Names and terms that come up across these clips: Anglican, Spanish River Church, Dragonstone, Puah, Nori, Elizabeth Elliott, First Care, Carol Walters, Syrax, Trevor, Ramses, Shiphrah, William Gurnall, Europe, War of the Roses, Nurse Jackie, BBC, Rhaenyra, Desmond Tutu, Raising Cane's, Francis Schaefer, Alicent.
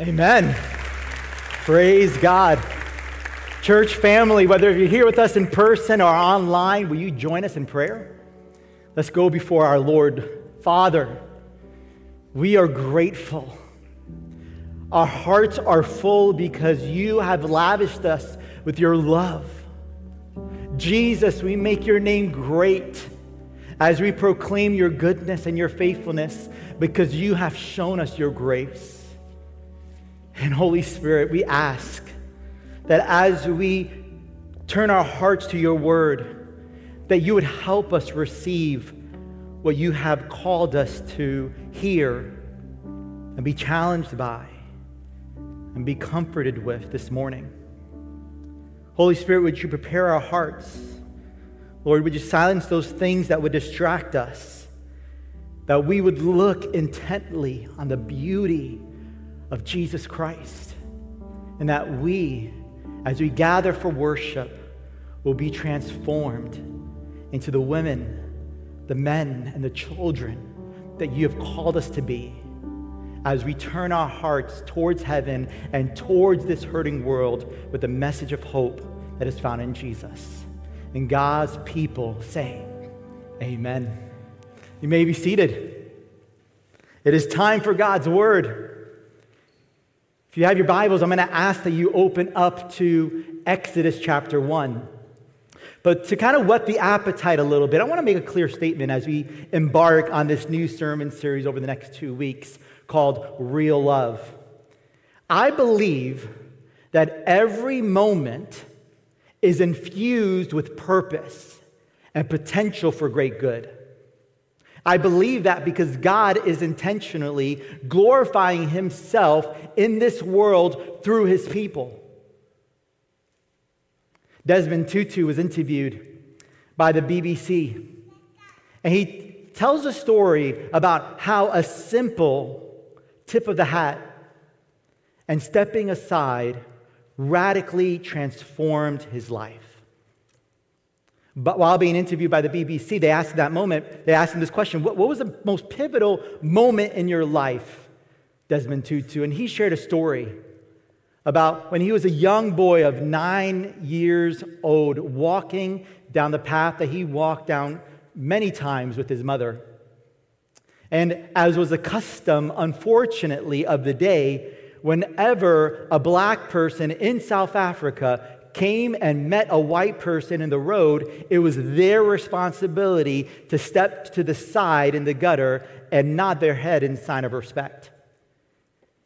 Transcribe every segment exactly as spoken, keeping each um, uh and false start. Amen. Praise God. Church family, whether you're here with us in person or online, will you join us in prayer? Let's go before our Lord. Father, we are grateful. Our hearts are full because you have lavished us with your love. Jesus, we make your name great as we proclaim your goodness and your faithfulness because you have shown us your grace. And Holy Spirit, we ask that as we turn our hearts to your word, that you would help us receive what you have called us to hear and be challenged by and be comforted with this morning. Holy Spirit, would you prepare our hearts? Lord, would you silence those things that would distract us, that we would look intently on the beauty of Jesus Christ, and that we, as we gather for worship, will be transformed into the women, the men, and the children that you have called us to be as we turn our hearts towards heaven and towards this hurting world with the message of hope that is found in Jesus. And God's people say, amen. You may be seated. It is time for God's word. If you have your Bibles, I'm going to ask that you open up to Exodus chapter one. But to kind of whet the appetite a little bit, I want to make a clear statement as we embark on this new sermon series over the next two weeks called Real Love. I believe that every moment is infused with purpose and potential for great good. I believe that because God is intentionally glorifying himself in this world through his people. Desmond Tutu was interviewed by the B B C, and he tells a story about how a simple tip of the hat and stepping aside radically transformed his life. But while being interviewed by the B B C, they asked him that moment, they asked him this question, what, what was the most pivotal moment in your life, Desmond Tutu? And he shared a story about when he was a young boy of nine years old, walking down the path that he walked down many times with his mother. And as was the custom, unfortunately, of the day, whenever a black person in South Africa came and met a white person in the road, it was their responsibility to step to the side in the gutter and nod their head in sign of respect.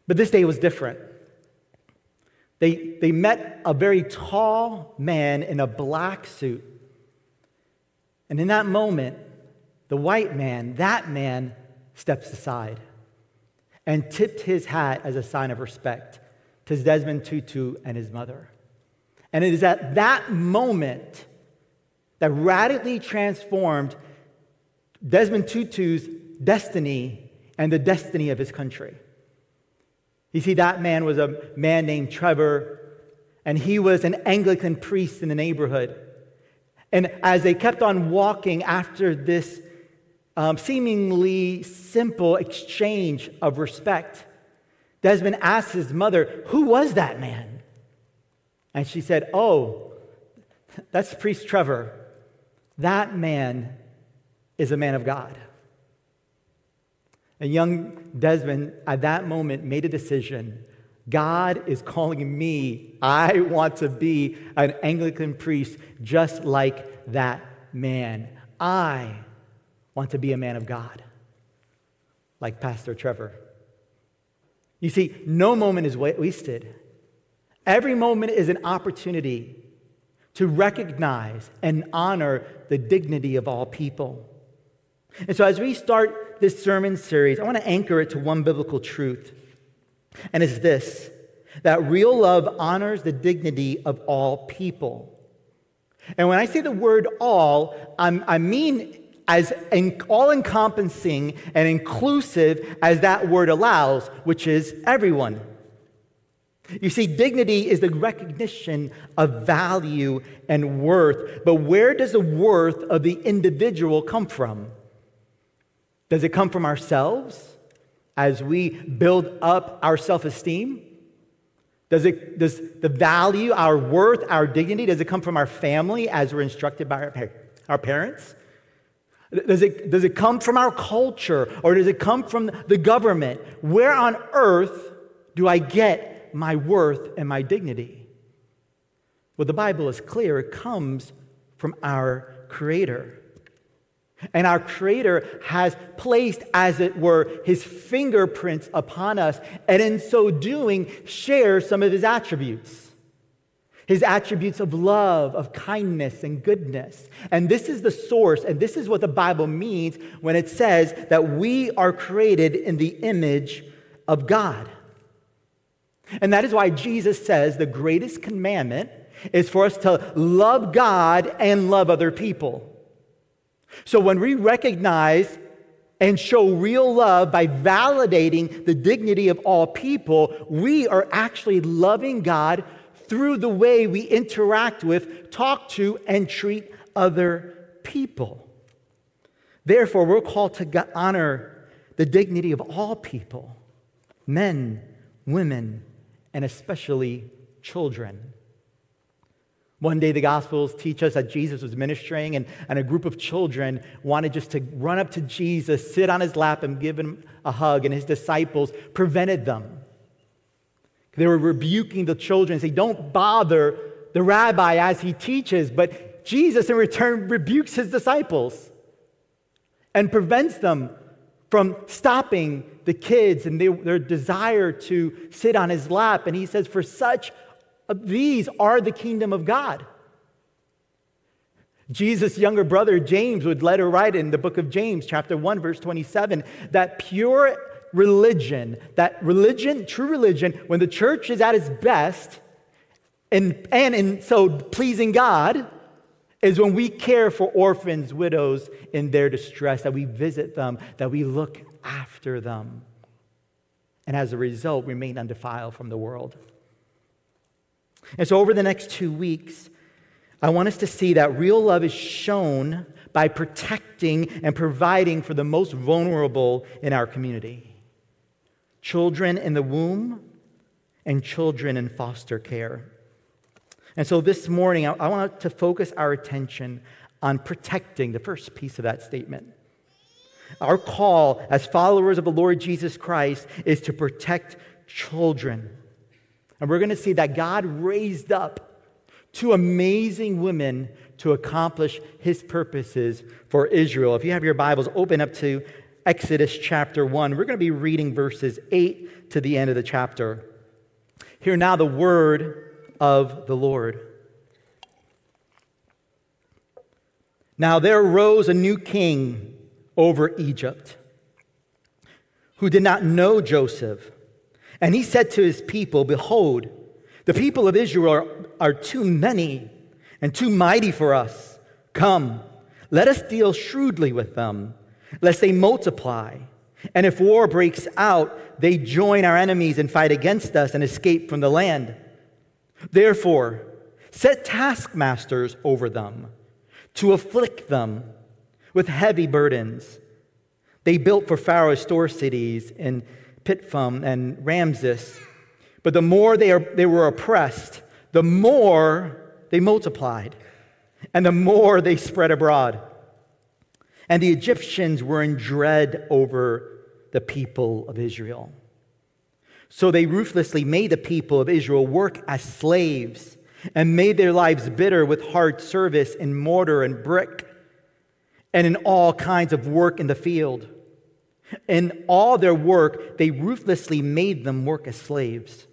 But this day was different. They, they met a very tall man in a black suit. And in that moment, the white man, that man, steps aside and tipped his hat as a sign of respect to Desmond Tutu and his mother. And it is at that moment that radically transformed Desmond Tutu's destiny and the destiny of his country. You see, that man was a man named Trevor, and he was an Anglican priest in the neighborhood. And as they kept on walking after this um, seemingly simple exchange of respect, Desmond asked his mother, "Who was that man?" And she said, "Oh, that's Priest Trevor. That man is a man of God." And young Desmond at that moment made a decision. God is calling me. I want to be an Anglican priest just like that man. I want to be a man of God like Pastor Trevor. You see, no moment is wasted. Every moment is an opportunity to recognize and honor the dignity of all people. And so as we start this sermon series, I want to anchor it to one biblical truth, and it's this, that real love honors the dignity of all people. And when I say the word all, I'm, I mean as all-encompassing and inclusive as that word allows, which is everyone. You see, dignity is the recognition of value and worth. But where does the worth of the individual come from? Does it come from ourselves as we build up our self-esteem? Does it, does the value, our worth, our dignity, does it come from our family as we're instructed by our, our parents? Does it, does it come from our culture, or does it come from the government? Where on earth do I get my worth and my dignity? Well, the Bible is clear. It comes from our Creator. And our Creator has placed, as it were, His fingerprints upon us, and in so doing, shares some of His attributes. His attributes of love, of kindness, and goodness. And this is the source, and this is what the Bible means when it says that we are created in the image of God. And that is why Jesus says the greatest commandment is for us to love God and love other people. So when we recognize and show real love by validating the dignity of all people, we are actually loving God through the way we interact with, talk to, and treat other people. Therefore, we're called to honor the dignity of all people, men, women, and especially children. One day the Gospels teach us that Jesus was ministering, and, and a group of children wanted just to run up to Jesus, sit on his lap, and give him a hug, and his disciples prevented them. They were rebuking the children, saying, don't bother the rabbi as he teaches, but Jesus in return rebukes his disciples and prevents them from stopping the kids and their, their desire to sit on his lap, and he says, for such these are the kingdom of God. Jesus' younger brother, James, would later write in the book of James, chapter one, verse twenty-seven, that pure religion, that religion, true religion, when the church is at its best and, and in so pleasing God, is when we care for orphans, widows in their distress, that we visit them, that we look after them, and as a result, remain undefiled from the world. And so over the next two weeks, I want us to see that real love is shown by protecting and providing for the most vulnerable in our community. Children in the womb and children in foster care. And so this morning, I want to focus our attention on protecting, the first piece of that statement. Our call as followers of the Lord Jesus Christ is to protect children. And we're going to see that God raised up two amazing women to accomplish His purposes for Israel. If you have your Bibles, open up to Exodus chapter one. We're going to be reading verses eight to the end of the chapter. Hear now the word of the Lord. Now there arose a new king over Egypt who did not know Joseph. And he said to his people, behold, the people of Israel are, are too many and too mighty for us. Come, let us deal shrewdly with them, lest they multiply. And if war breaks out, they join our enemies and fight against us and escape from the land. Therefore, set taskmasters over them to afflict them with heavy burdens. They built for Pharaoh store cities in Pitfam and Ramses, but the more they, are, they were oppressed, the more they multiplied, and the more they spread abroad. And the Egyptians were in dread over the people of Israel. So they ruthlessly made the people of Israel work as slaves and made their lives bitter with hard service in mortar and brick and in all kinds of work in the field. In all their work, they ruthlessly made them work as slaves.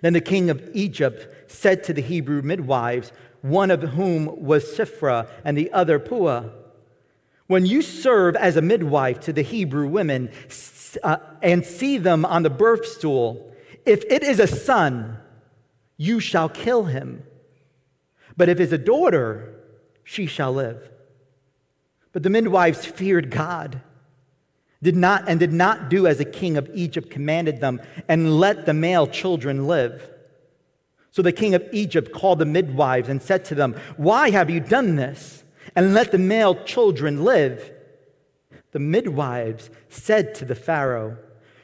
Then the king of Egypt said to the Hebrew midwives, one of whom was Shiphrah and the other Puah, when you serve as a midwife to the Hebrew women uh, and see them on the birth stool, if it is a son, you shall kill him. But if it is a daughter, she shall live. But the midwives feared God. Did not and did not do as the king of Egypt commanded them, and let the male children live. So the king of Egypt called the midwives and said to them, why have you done this? And let the male children live. The midwives said to the Pharaoh,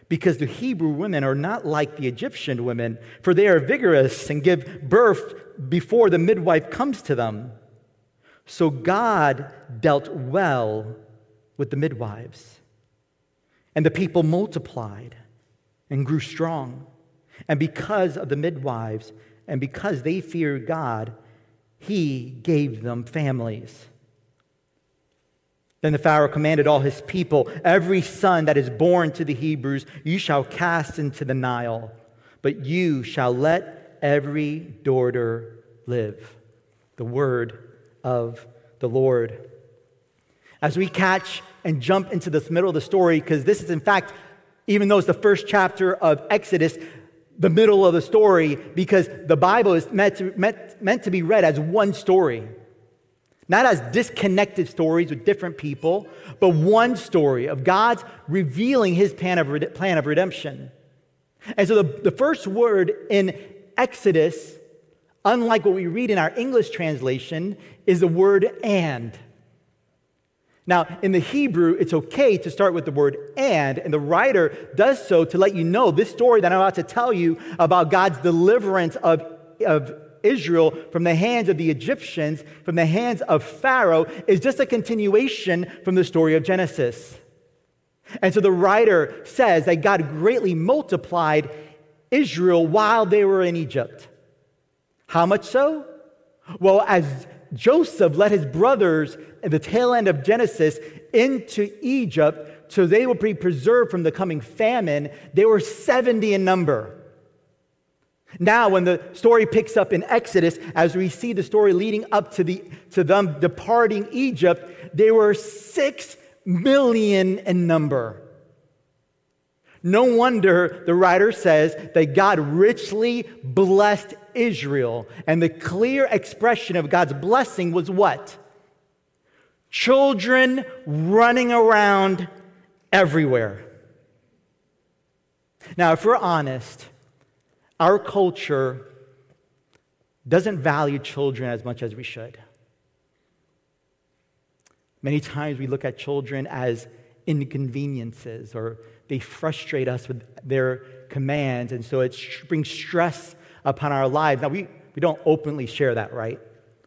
because the Hebrew women are not like the Egyptian women, for they are vigorous and give birth before the midwife comes to them. So God dealt well with the midwives. And the people multiplied and grew strong. And because of the midwives, and because they feared God, he gave them families. Then the Pharaoh commanded all his people, every son that is born to the Hebrews, you shall cast into the Nile, but you shall let every daughter live. The word of the Lord. As we catch and jump into the middle of the story, because this is in fact, even though it's the first chapter of Exodus, the middle of the story, because the Bible is meant to, meant, meant to be read as one story. Not as disconnected stories with different people, but one story of God's revealing his plan of, re- plan of redemption. And so the, the first word in Exodus, unlike what we read in our English translation, is the word and. Now, in the Hebrew, it's okay to start with the word and, and the writer does so to let you know this story that I'm about to tell you about God's deliverance of, of Israel from the hands of the Egyptians, from the hands of Pharaoh, is just a continuation from the story of Genesis. And so the writer says that God greatly multiplied Israel while they were in Egypt. How much so? Well, as Joseph led his brothers at the tail end of Genesis into Egypt so they would be preserved from the coming famine. They were seventy in number. Now, when the story picks up in Exodus, as we see the story leading up to, the, to them departing Egypt, they were six million in number. No wonder the writer says that God richly blessed Israel. And the clear expression of God's blessing was what? Children running around everywhere. Now, if we're honest, our culture doesn't value children as much as we should. Many times we look at children as inconveniences, or they frustrate us with their commands, and so it brings stress upon our lives. Now, we, we don't openly share that, right?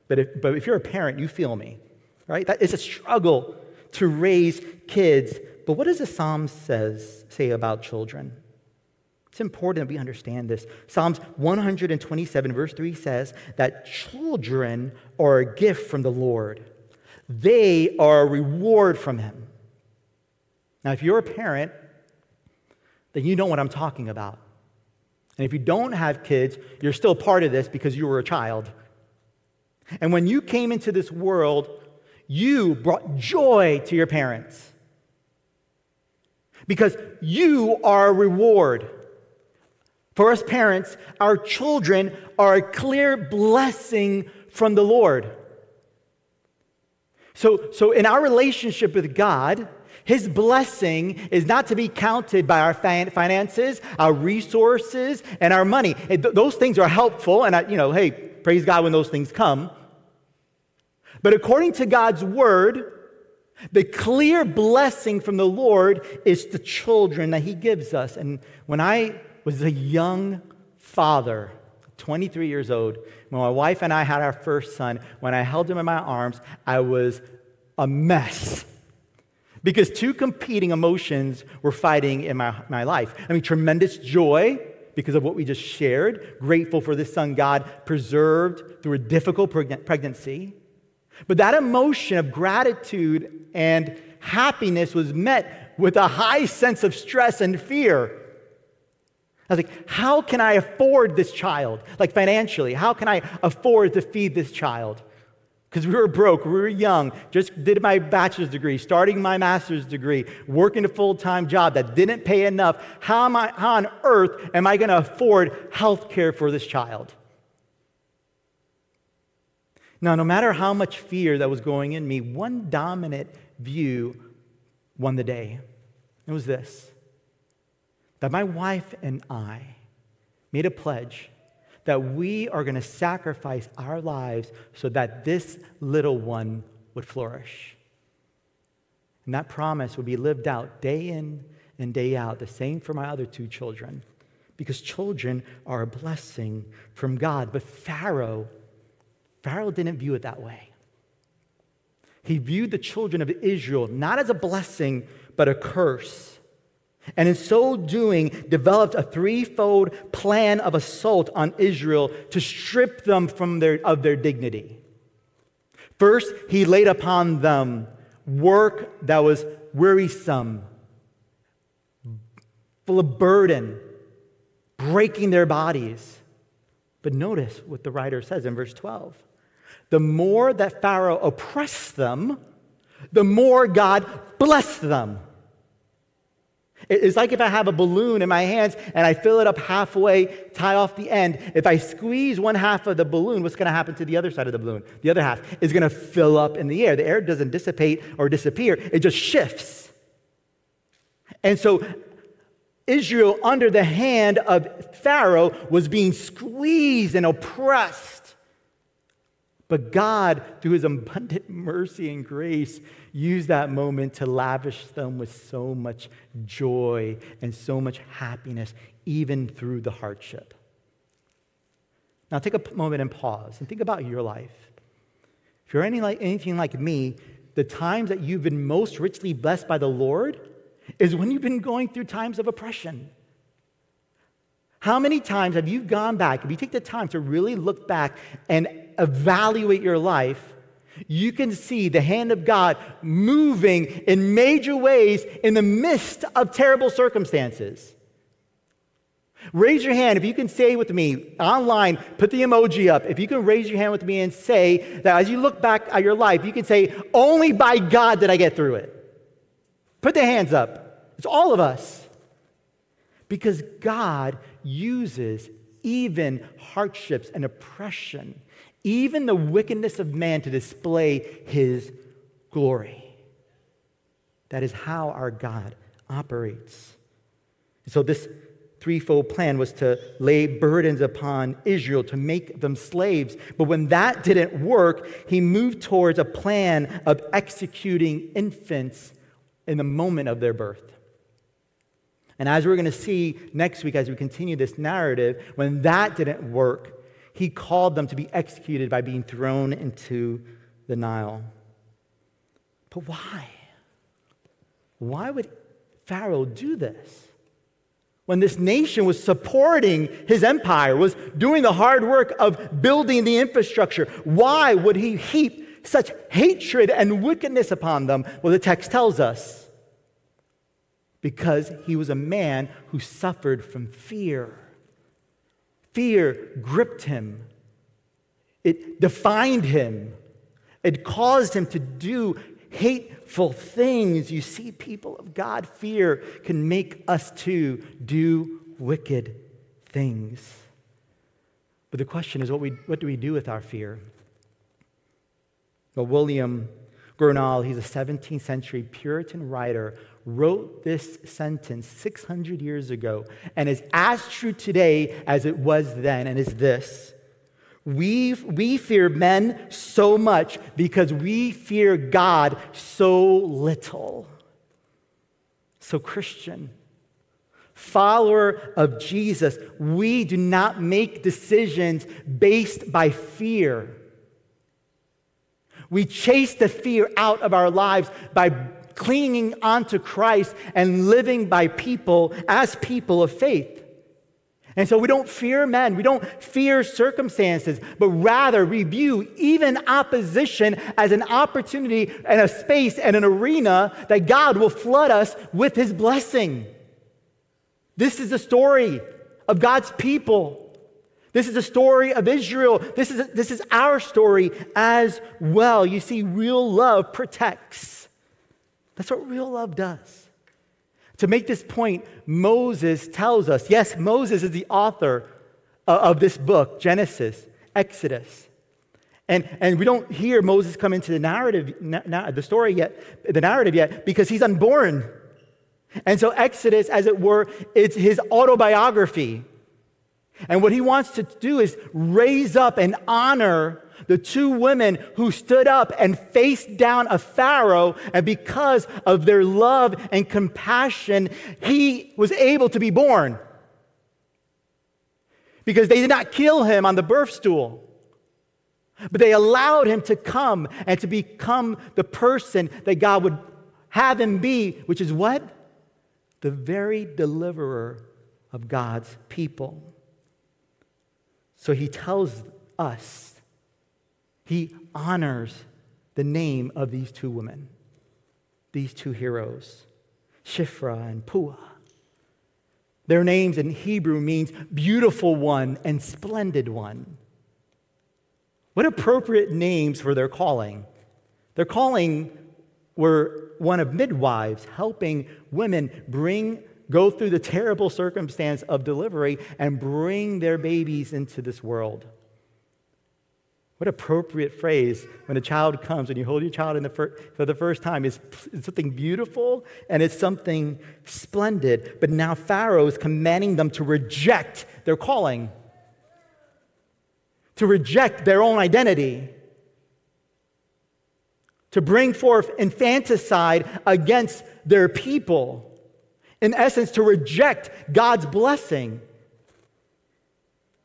But if, but if you're a parent, you feel me, right? That, it's a struggle to raise kids. But what does the Psalm says, say about children? It's important that we understand this. Psalms one twenty-seven, verse three says that children are a gift from the Lord. They are a reward from him. Now, if you're a parent, then you know what I'm talking about. And if you don't have kids, you're still part of this because you were a child. And when you came into this world, you brought joy to your parents because you are a reward. For us parents, our children are a clear blessing from the Lord. So, so in our relationship with God, his blessing is not to be counted by our finances, our resources, and our money. Those things are helpful, and I, you know, hey, praise God when those things come. But according to God's word, the clear blessing from the Lord is the children that he gives us. And when I was a young father, twenty-three years old, when my wife and I had our first son, when I held him in my arms, I was a mess. Because two competing emotions were fighting in my, my life. I mean, tremendous joy because of what we just shared. Grateful for this son God preserved through a difficult preg- pregnancy. But that emotion of gratitude and happiness was met with a high sense of stress and fear. I was like, how can I afford this child? Like financially, how can I afford to feed this child? Because we were broke, we were young, just did my bachelor's degree, starting my master's degree, working a full-time job that didn't pay enough. How am I, how on earth am I going to afford health care for this child? Now, no matter how much fear that was going in me, one dominant view won the day. It was this, that my wife and I made a pledge that we are going to sacrifice our lives so that this little one would flourish. And that promise would be lived out day in and day out. The same for my other two children, because children are a blessing from God. But Pharaoh, Pharaoh didn't view it that way. He viewed the children of Israel not as a blessing, but a curse. And in so doing, developed a threefold plan of assault on Israel to strip them from their, of their dignity. First, he laid upon them work that was wearisome, full of burden, breaking their bodies. But notice what the writer says in verse twelve. The more that Pharaoh oppressed them, the more God blessed them. It's like if I have a balloon in my hands and I fill it up halfway, tie off the end. If I squeeze one half of the balloon, what's going to happen to the other side of the balloon? The other half is going to fill up in the air. The air doesn't dissipate or disappear. It just shifts. And so Israel, under the hand of Pharaoh, was being squeezed and oppressed. But God, through his abundant mercy and grace, used that moment to lavish them with so much joy and so much happiness, even through the hardship. Now take a moment and pause and think about your life. If you're any like, anything like me, the times that you've been most richly blessed by the Lord is when you've been going through times of oppression. How many times have you gone back? If you take the time to really look back and evaluate your life, you can see the hand of God moving in major ways in the midst of terrible circumstances. Raise your hand if you can say with me online, put the emoji up. If you can raise your hand with me and say that as you look back at your life, you can say, only by God did I get through it. Put the hands up. It's all of us. Because God uses even hardships and oppression, even the wickedness of man, to display his glory. That is how our God operates. So this threefold plan was to lay burdens upon Israel to make them slaves. But when that didn't work, he moved towards a plan of executing infants in the moment of their birth. And as we're going to see next week, as we continue this narrative, when that didn't work, he called them to be executed by being thrown into the Nile. But why? Why would Pharaoh do this? When this nation was supporting his empire, was doing the hard work of building the infrastructure, why would he heap such hatred and wickedness upon them? Well, the text tells us. Because he was a man who suffered from fear. Fear gripped him. It defined him. It caused him to do hateful things. You see, people of God, fear can make us too do wicked things. But the question is, what we what do we do with our fear? Well, William Gurnall, he's a seventeenth century Puritan writer, wrote this sentence six hundred years ago and is as true today as it was then, and is this: we we fear men so much because we fear God so little. So Christian, follower of Jesus, we do not make decisions based by fear. We chase the fear out of our lives by clinging onto Christ and living by people as people of faith. And so we don't fear men, we don't fear circumstances, but rather we view even opposition as an opportunity and a space and an arena that God will flood us with his blessing. This is the story of God's people. This is the story of Israel. This is, this is our story as well. You see, real love protects. That's what real love does. To make this point, Moses tells us, yes, Moses is the author of this book, Genesis, Exodus. And, and we don't hear Moses come into the narrative, the story yet, the narrative yet, because he's unborn. And so Exodus, as it were, it's his autobiography. And what he wants to do is raise up and honor the two women who stood up and faced down a Pharaoh, and because of their love and compassion, he was able to be born. Because they did not kill him on the birth stool, but they allowed him to come and to become the person that God would have him be, which is what? The very deliverer of God's people. So he tells us, he honors the name of these two women, these two heroes, Shiphrah and Puah. Their names in Hebrew means beautiful one and splendid one. What appropriate names for their calling. Their calling were one of midwives, helping women bring, go through the terrible circumstance of delivery and bring their babies into this world. What appropriate phrase when a child comes, when you hold your child in the fir- for the first time, is it's something beautiful and it's something splendid. But now Pharaoh is commanding them to reject their calling, to reject their own identity, to bring forth infanticide against their people. In essence, to reject God's blessing.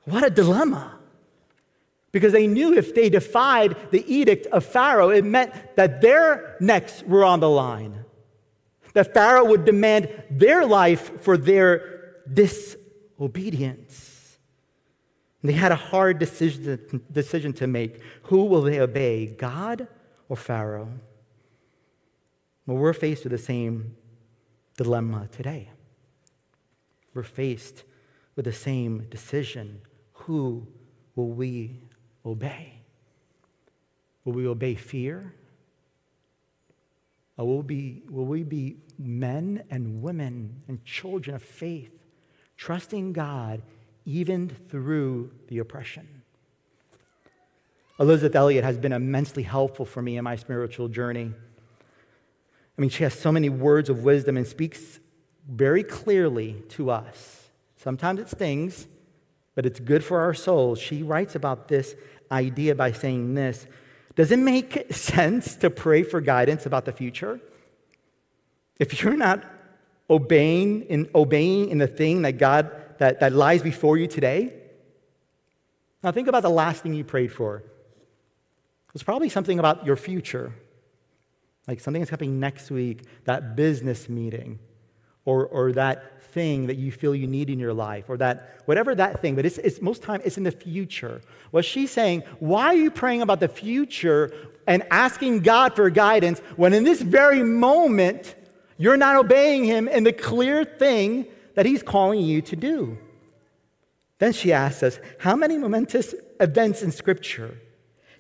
What a dilemma. Because they knew if they defied the edict of Pharaoh, it meant that their necks were on the line. That Pharaoh would demand their life for their disobedience. And they had a hard decision, decision to make. Who will they obey, God or Pharaoh? Well, we're faced with the same dilemma today. We're faced with the same decision. Who will we obey? Will we obey fear? Or will be, will we be men and women and children of faith, trusting God even through the oppression? Elizabeth Elliott has been immensely helpful for me in my spiritual journey. I mean, she has so many words of wisdom and speaks very clearly to us. Sometimes it stings, but it's good for our souls. She writes about this idea by saying this: does it make sense to pray for guidance about the future? If you're not obeying in, obeying in the thing that God, that, that lies before you today, now think about the last thing you prayed for. It was probably something about your future, like something that's happening next week, that business meeting, or, or that thing that you feel you need in your life, or that, whatever that thing, but it's, it's most time it's in the future. Well, she's saying, why are you praying about the future and asking God for guidance when in this very moment, you're not obeying him in the clear thing that he's calling you to do? Then she asks us, how many momentous events in Scripture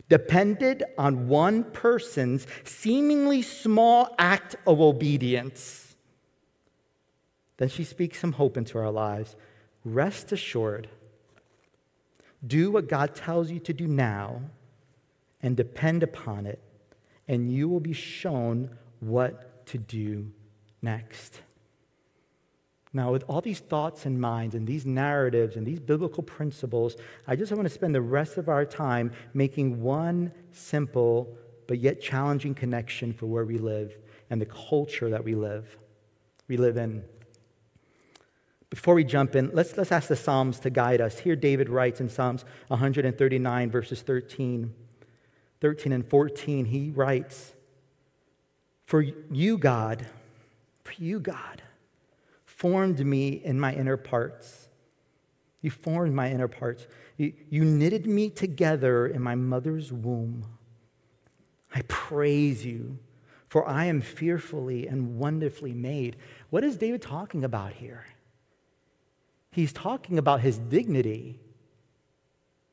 depended on one person's seemingly small act of obedience? Then she speaks some hope into our lives. Rest assured, do what God tells you to do now and depend upon it, and you will be shown what to do next. Now, with all these thoughts in mind and these narratives and these biblical principles, I just want to spend the rest of our time making one simple but yet challenging connection for where we live and the culture that we live, we live in. Before we jump in, let's, let's ask the Psalms to guide us. Here David writes in Psalms one thirty-nine, verses thirteen, thirteen and fourteen, he writes, For you, God, for you, God, formed me in my inner parts. You formed my inner parts. You, you knitted me together in my mother's womb. I praise you, for I am fearfully and wonderfully made. What is David talking about here? He's talking about his dignity.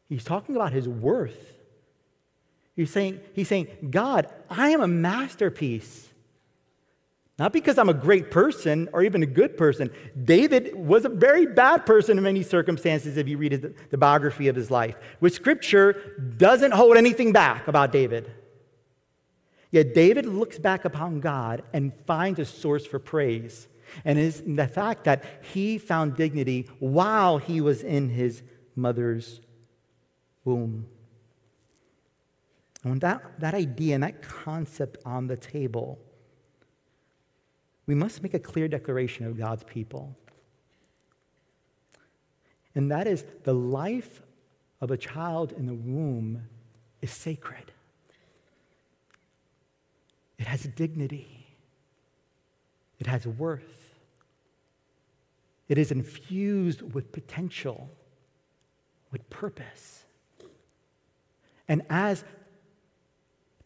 He's talking about his worth. He's saying, he's saying, God, I am a masterpiece. Not because I'm a great person or even a good person. David was a very bad person in many circumstances if you read his, the biography of his life, which Scripture doesn't hold anything back about David. Yet David looks back upon God and finds a source for praise. and is the fact that he found dignity while he was in his mother's womb. And with that, that idea and that concept on the table, we must make a clear declaration of God's people. And that is, the life of a child in the womb is sacred. It has dignity. It has worth. It is infused with potential, with purpose. And as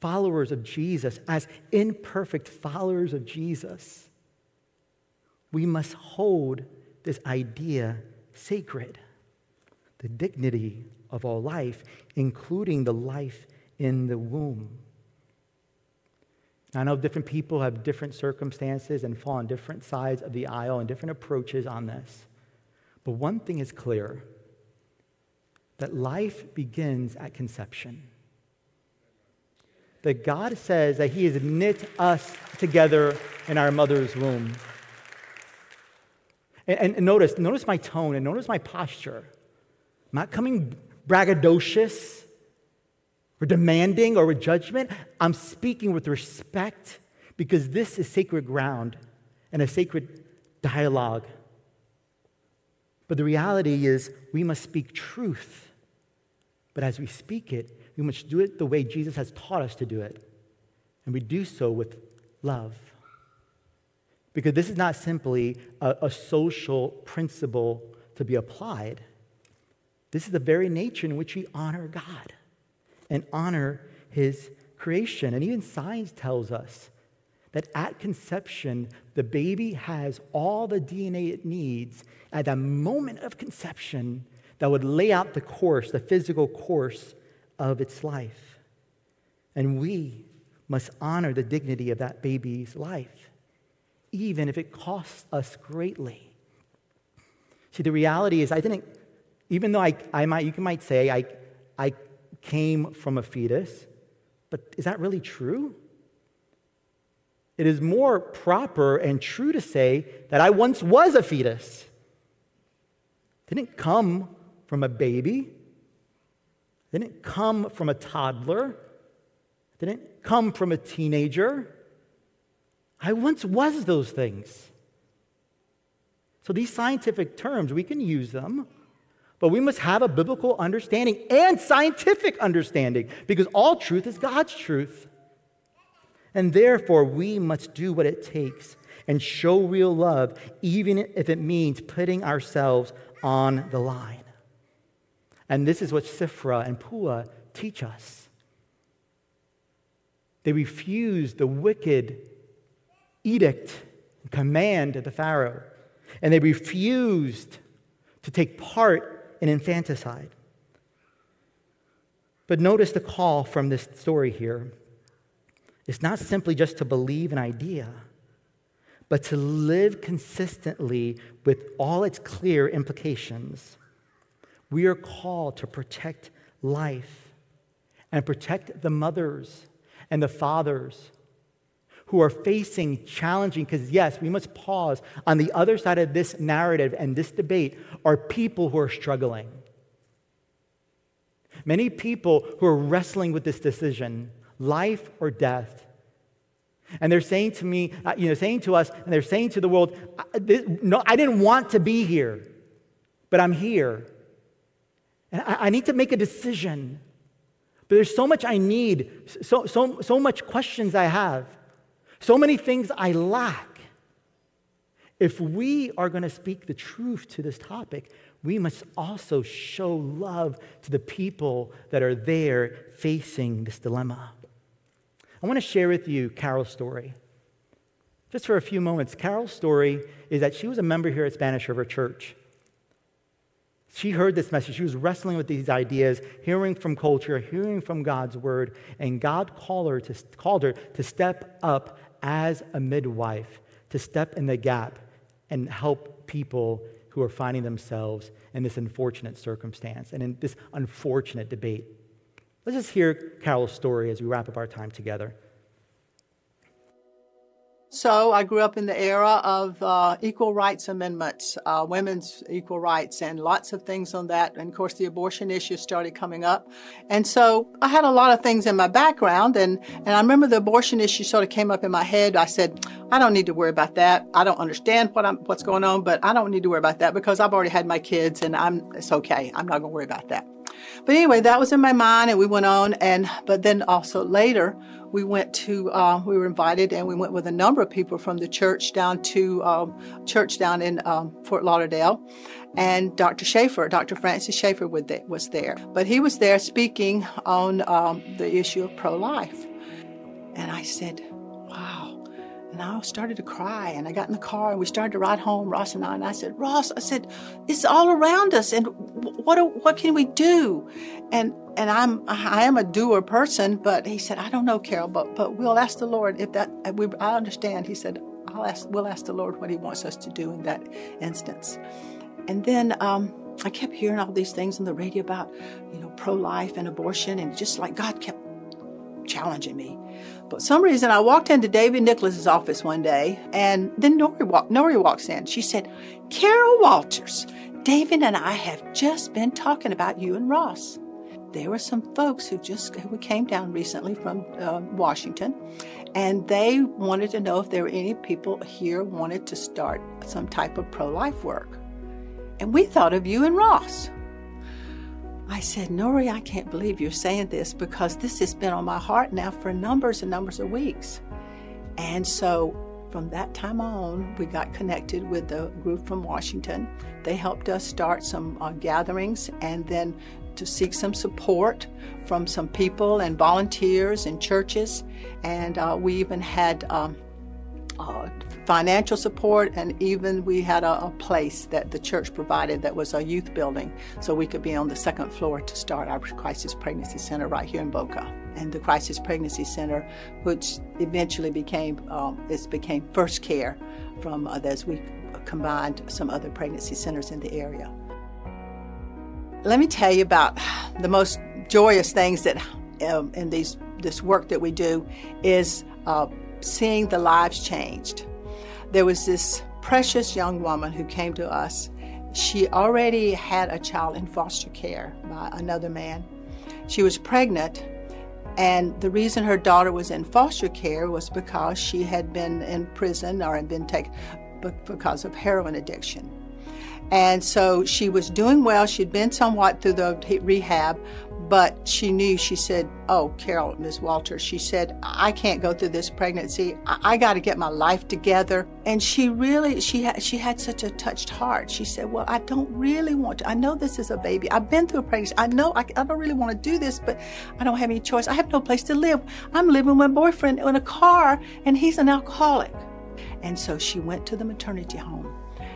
followers of Jesus, as imperfect followers of Jesus, we must hold this idea sacred, the dignity of all life, including the life in the womb. I know different people have different circumstances and fall on different sides of the aisle and different approaches on this. But one thing is clear, that life begins at conception. That God says that he has knit us together in our mother's womb. And, and notice, notice my tone and notice my posture. I'm not coming braggadocious or demanding or with judgment. I'm speaking with respect, because this is sacred ground and a sacred dialogue. But the reality is, we must speak truth. But as we speak it, we must do it the way Jesus has taught us to do it. And we do so with love. Because this is not simply a, a social principle to be applied. This is the very nature in which we honor God and honor his creation. And even science tells us that at conception, the baby has all the D N A it needs at that moment of conception that would lay out the course, the physical course of its life. And we must honor the dignity of that baby's life, even if it costs us greatly. See, the reality is, I didn't, even though I, I might, you might say, I, I came from a fetus, but is that really true? It is more proper and true to say that I once was a fetus. Didn't come from a baby. Didn't come from a toddler. Didn't come from a teenager. I once was those things. So these scientific terms, we can use them, but we must have a biblical understanding and scientific understanding, because all truth is God's truth. And therefore, we must do what it takes and show real love, even if it means putting ourselves on the line. And this is what Shiphrah and Puah teach us. They refuse the wicked edict, command of the Pharaoh, and they refused to take part in infanticide. But notice the call from this story here. It's not simply just to believe an idea, but to live consistently with all its clear implications. We are called to protect life and protect the mothers and the fathers who are facing challenging, because yes, we must pause, on the other side of this narrative and this debate are people who are struggling. Many people who are wrestling with this decision, life or death. And they're saying to me, you know, saying to us, and they're saying to the world, no, I didn't want to be here, but I'm here. And I, I need to make a decision. But there's so much I need, so, so, so much questions I have. So many things I lack. If we are going to speak the truth to this topic, we must also show love to the people that are there facing this dilemma. I want to share with you Carol's story. Just for a few moments, Carol's story is that she was a member here at Spanish River Church. She heard this message. She was wrestling with these ideas, hearing from culture, hearing from God's word, and God called her to, called her to step up as a midwife, to step in the gap and help people who are finding themselves in this unfortunate circumstance and in this unfortunate debate. Let's just hear Carol's story as we wrap up our time together. So I grew up in the era of uh, equal rights amendments, uh, women's equal rights, and lots of things on that. And of course, the abortion issue started coming up. And so I had a lot of things in my background. And, and I remember the abortion issue sort of came up in my head. I said, I don't need to worry about that. I don't understand what I'm, what's going on, but I don't need to worry about that because I've already had my kids and I'm, it's okay. I'm not going to worry about that. But anyway, that was in my mind, and we went on. And but then also later, we went to uh, we were invited, and we went with a number of people from the church down to um, church down in um, Fort Lauderdale, and Doctor Schaefer, Doctor Francis Schaefer, was there. But he was there speaking on um, the issue of pro-life, and I said, "Wow." And I started to cry, and I got in the car, and we started to ride home, Ross and I, and I said, Ross, I said, it's all around us, and what do, what can we do? And and I'm I am a doer person, but he said, I don't know, Carol, but but we'll ask the Lord if that. We, I understand. He said, I'll ask. We'll ask the Lord what He wants us to do in that instance. And then um, I kept hearing all these things on the radio about, you know, pro-life and abortion, and just like God kept challenging me. But for some reason, I walked into David Nicholas's office one day, and then Nori, walk, Nori walks in. She said, Carol Walters, David and I have just been talking about you and Ross. There were some folks who just who came down recently from uh, Washington, and they wanted to know if there were any people here wanted to start some type of pro-life work. And we thought of you and Ross. I said, Nori, I can't believe you're saying this because this has been on my heart now for numbers and numbers of weeks. And so from that time on, we got connected with the group from Washington. They helped us start some uh, gatherings and then to seek some support from some people and volunteers and churches. And uh, we even had um, uh, financial support, and even we had a, a place that the church provided that was a youth building, so we could be on the second floor to start our crisis pregnancy center right here in Boca. And the crisis pregnancy center, which eventually became um, it became First Care, from uh, as we combined some other pregnancy centers in the area. Let me tell you about the most joyous things that um, in these this work that we do is uh, seeing the lives changed. There was this precious young woman who came to us. She already had a child in foster care by another man. She was pregnant, and the reason her daughter was in foster care was because she had been in prison or had been taken because of heroin addiction. And so she was doing well. She'd been somewhat through the rehab, but she knew, she said, oh, Carol, Miz Walters, she said, I can't go through this pregnancy. I, I got to get my life together. And she really, she, ha she had such a touched heart. She said, well, I don't really want to. I know this is a baby. I've been through a pregnancy. I know I, I don't really want to do this, but I don't have any choice. I have no place to live. I'm living with my boyfriend in a car, and he's an alcoholic. And so she went to the maternity home.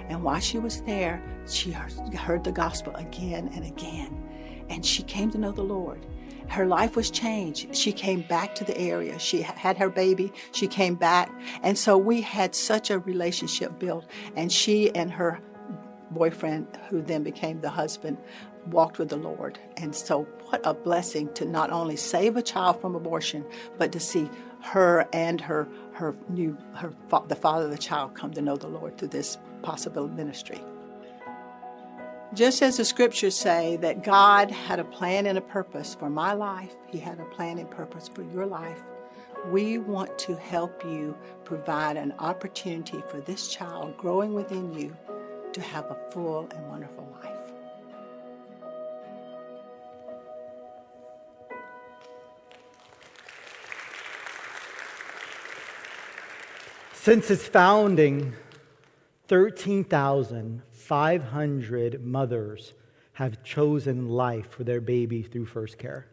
And while she was there, she heard the gospel again and again. And she came to know the Lord. Her life was changed. She came back to the area. She had her baby. She came back. And so we had such a relationship built. And she and her boyfriend, who then became the husband, walked with the Lord. And so what a blessing to not only save a child from abortion, but to see her and her her new her the father of the child come to know the Lord through this possible ministry. Just as the scriptures say that God had a plan and a purpose for my life, He had a plan and purpose for your life. We want to help you provide an opportunity for this child growing within you to have a full and wonderful life. Since its founding, thirteen thousand five hundred mothers have chosen life for their baby through First Care.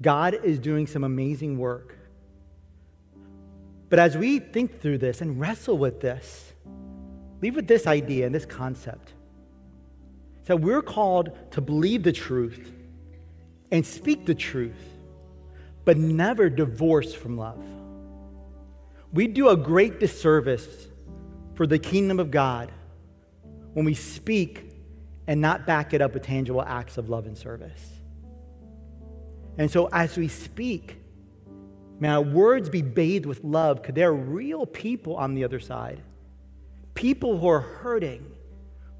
God is doing some amazing work. But as we think through this and wrestle with this, leave with this idea and this concept. So we're called to believe the truth and speak the truth, but never divorce from love. We do a great disservice for the kingdom of God when we speak and not back it up with tangible acts of love and service. And so as we speak, May our words be bathed with love, because there are real people on the other side. People who are hurting,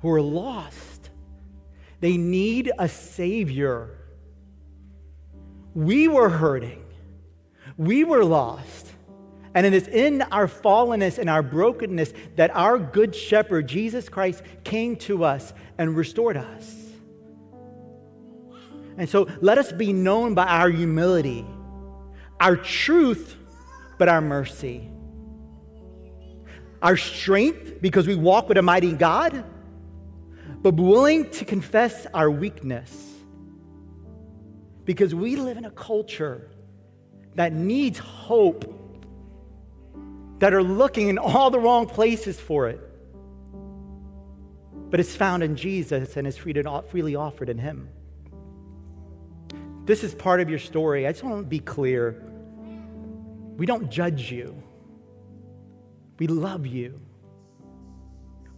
who are lost. They need a Savior. We were hurting. We were lost. And it is in our fallenness and our brokenness that our Good Shepherd, Jesus Christ, came to us and restored us. And so let us be known by our humility, our truth, but our mercy. Our strength, because we walk with a mighty God, but willing to confess our weakness. Because we live in a culture that needs hope, that are looking in all the wrong places for it. But it's found in Jesus and is freely offered in Him. This is part of your story. I just want to be clear. We don't judge you. We love you.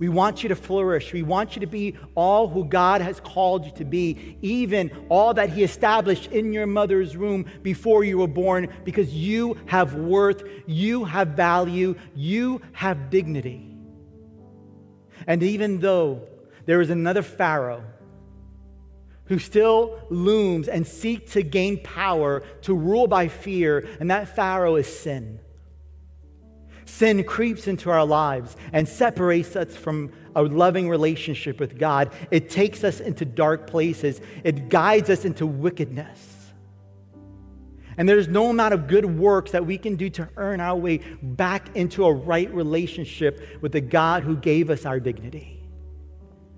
We want you to flourish. We want you to be all who God has called you to be, even all that He established in your mother's womb before you were born, because you have worth, you have value, you have dignity. And even though there is another Pharaoh who still looms and seeks to gain power, to rule by fear, and that Pharaoh is sin. Sin creeps into our lives and separates us from a loving relationship with God. It takes us into dark places. It guides us into wickedness. And there's no amount of good works that we can do to earn our way back into a right relationship with the God who gave us our dignity.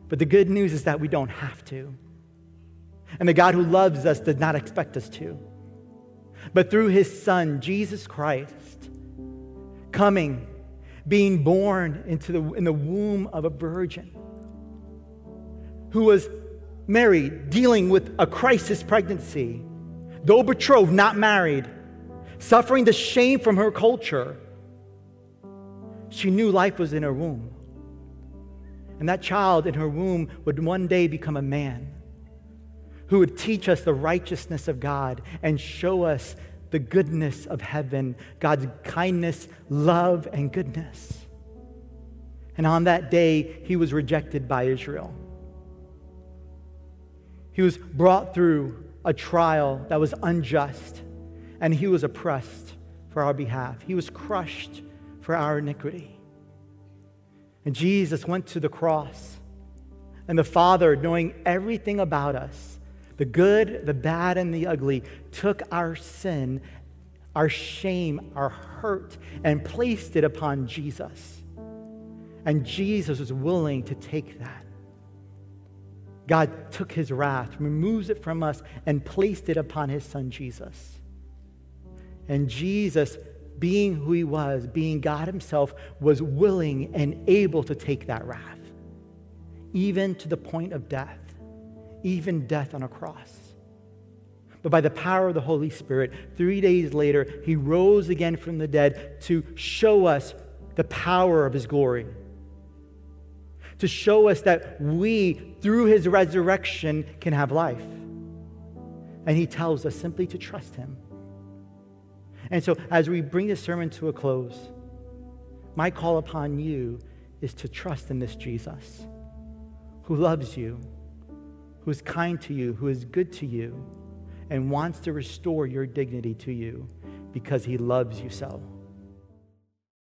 But the good news is that we don't have to. And the God who loves us does not expect us to. But through His Son, Jesus Christ, coming, being born into the, in the womb of a virgin who was married, dealing with a crisis pregnancy, though betrothed, not married, suffering the shame from her culture. She knew life was in her womb. And that child in her womb would one day become a man who would teach us the righteousness of God and show us the goodness of heaven, God's kindness, love, and goodness. And on that day, He was rejected by Israel. He was brought through a trial that was unjust, and He was oppressed for our behalf. He was crushed for our iniquity. And Jesus went to the cross, and the Father, knowing everything about us, the good, the bad, and the ugly, took our sin, our shame, our hurt, and placed it upon Jesus. And Jesus was willing to take that. God took His wrath, removes it from us, and placed it upon His Son, Jesus. And Jesus, being who He was, being God Himself, was willing and able to take that wrath, even to the point of death. Even death on a cross. But by the power of the Holy Spirit, three days later, He rose again from the dead to show us the power of His glory, to show us that we, through His resurrection, can have life. And He tells us simply to trust Him. And so as we bring this sermon to a close, my call upon you is to trust in this Jesus who loves you, who is kind to you, who is good to you, and wants to restore your dignity to you because He loves you so.